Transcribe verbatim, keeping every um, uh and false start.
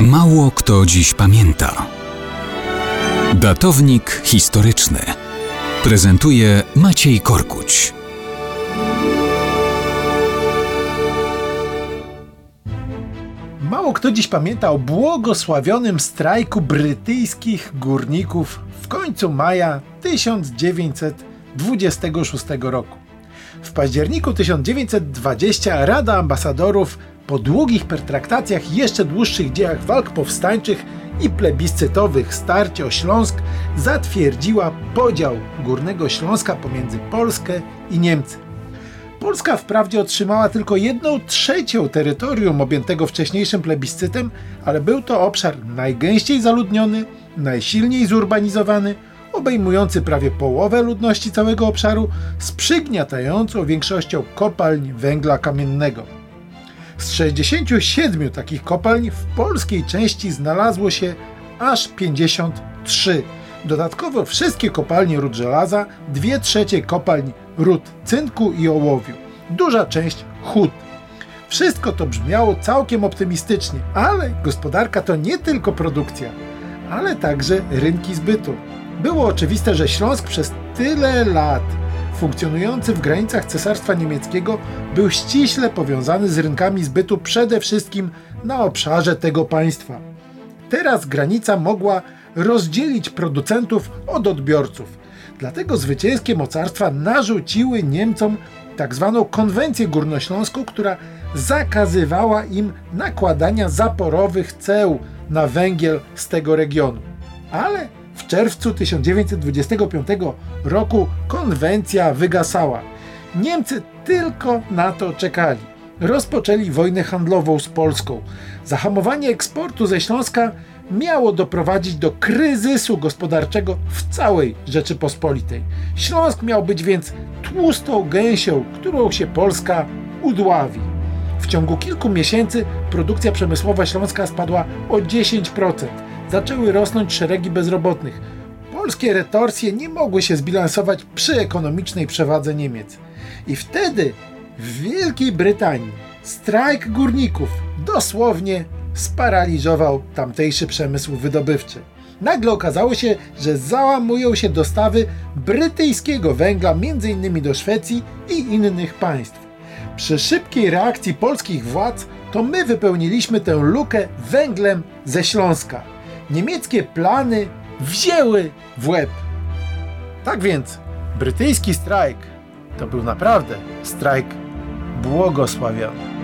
Mało kto dziś pamięta. Datownik historyczny prezentuje Maciej Korkuć. Mało kto dziś pamięta o błogosławionym strajku brytyjskich górników w końcu maja tysiąc dziewięćset dwudziestego szóstego roku. W październiku tysiąc dziewięćset dwudziestego Rada Ambasadorów po długich pertraktacjach i jeszcze dłuższych dziełach walk powstańczych i plebiscytowych starcie o Śląsk zatwierdziła podział Górnego Śląska pomiędzy Polskę i Niemcy. Polska wprawdzie otrzymała tylko jedną trzecią terytorium objętego wcześniejszym plebiscytem, ale był to obszar najgęściej zaludniony, najsilniej zurbanizowany, obejmujący prawie połowę ludności całego obszaru, z przygniatającą większością kopalń węgla kamiennego. Z sześćdziesięciu siedmiu takich kopalń w polskiej części znalazło się aż pięćdziesiąt trzy. Dodatkowo wszystkie kopalnie rud żelaza, dwie trzecie kopalń rud cynku i ołowiu, duża część hut. Wszystko to brzmiało całkiem optymistycznie, ale gospodarka to nie tylko produkcja, ale także rynki zbytu. Było oczywiste, że Śląsk przez tyle lat funkcjonujący w granicach Cesarstwa Niemieckiego był ściśle powiązany z rynkami zbytu przede wszystkim na obszarze tego państwa. Teraz granica mogła rozdzielić producentów od odbiorców. Dlatego zwycięskie mocarstwa narzuciły Niemcom tzw. Konwencję Górnośląską, która zakazywała im nakładania zaporowych ceł na węgiel z tego regionu. Ale w czerwcu tysiąc dziewięćset dwudziestego piątego roku konwencja wygasała. Niemcy tylko na to czekali. Rozpoczęli wojnę handlową z Polską. Zahamowanie eksportu ze Śląska miało doprowadzić do kryzysu gospodarczego w całej Rzeczypospolitej. Śląsk miał być więc tłustą gęsią, którą się Polska udławi. W ciągu kilku miesięcy produkcja przemysłowa Śląska spadła o dziesięć procent. Zaczęły rosnąć szeregi bezrobotnych. Polskie retorsje nie mogły się zbilansować przy ekonomicznej przewadze Niemiec. I wtedy w Wielkiej Brytanii strajk górników dosłownie sparaliżował tamtejszy przemysł wydobywczy. Nagle okazało się, że załamują się dostawy brytyjskiego węgla między innymi do Szwecji i innych państw. Przy szybkiej reakcji polskich władz to my wypełniliśmy tę lukę węglem ze Śląska. Niemieckie plany wzięły w łeb. Tak więc brytyjski strajk to był naprawdę strajk błogosławiony.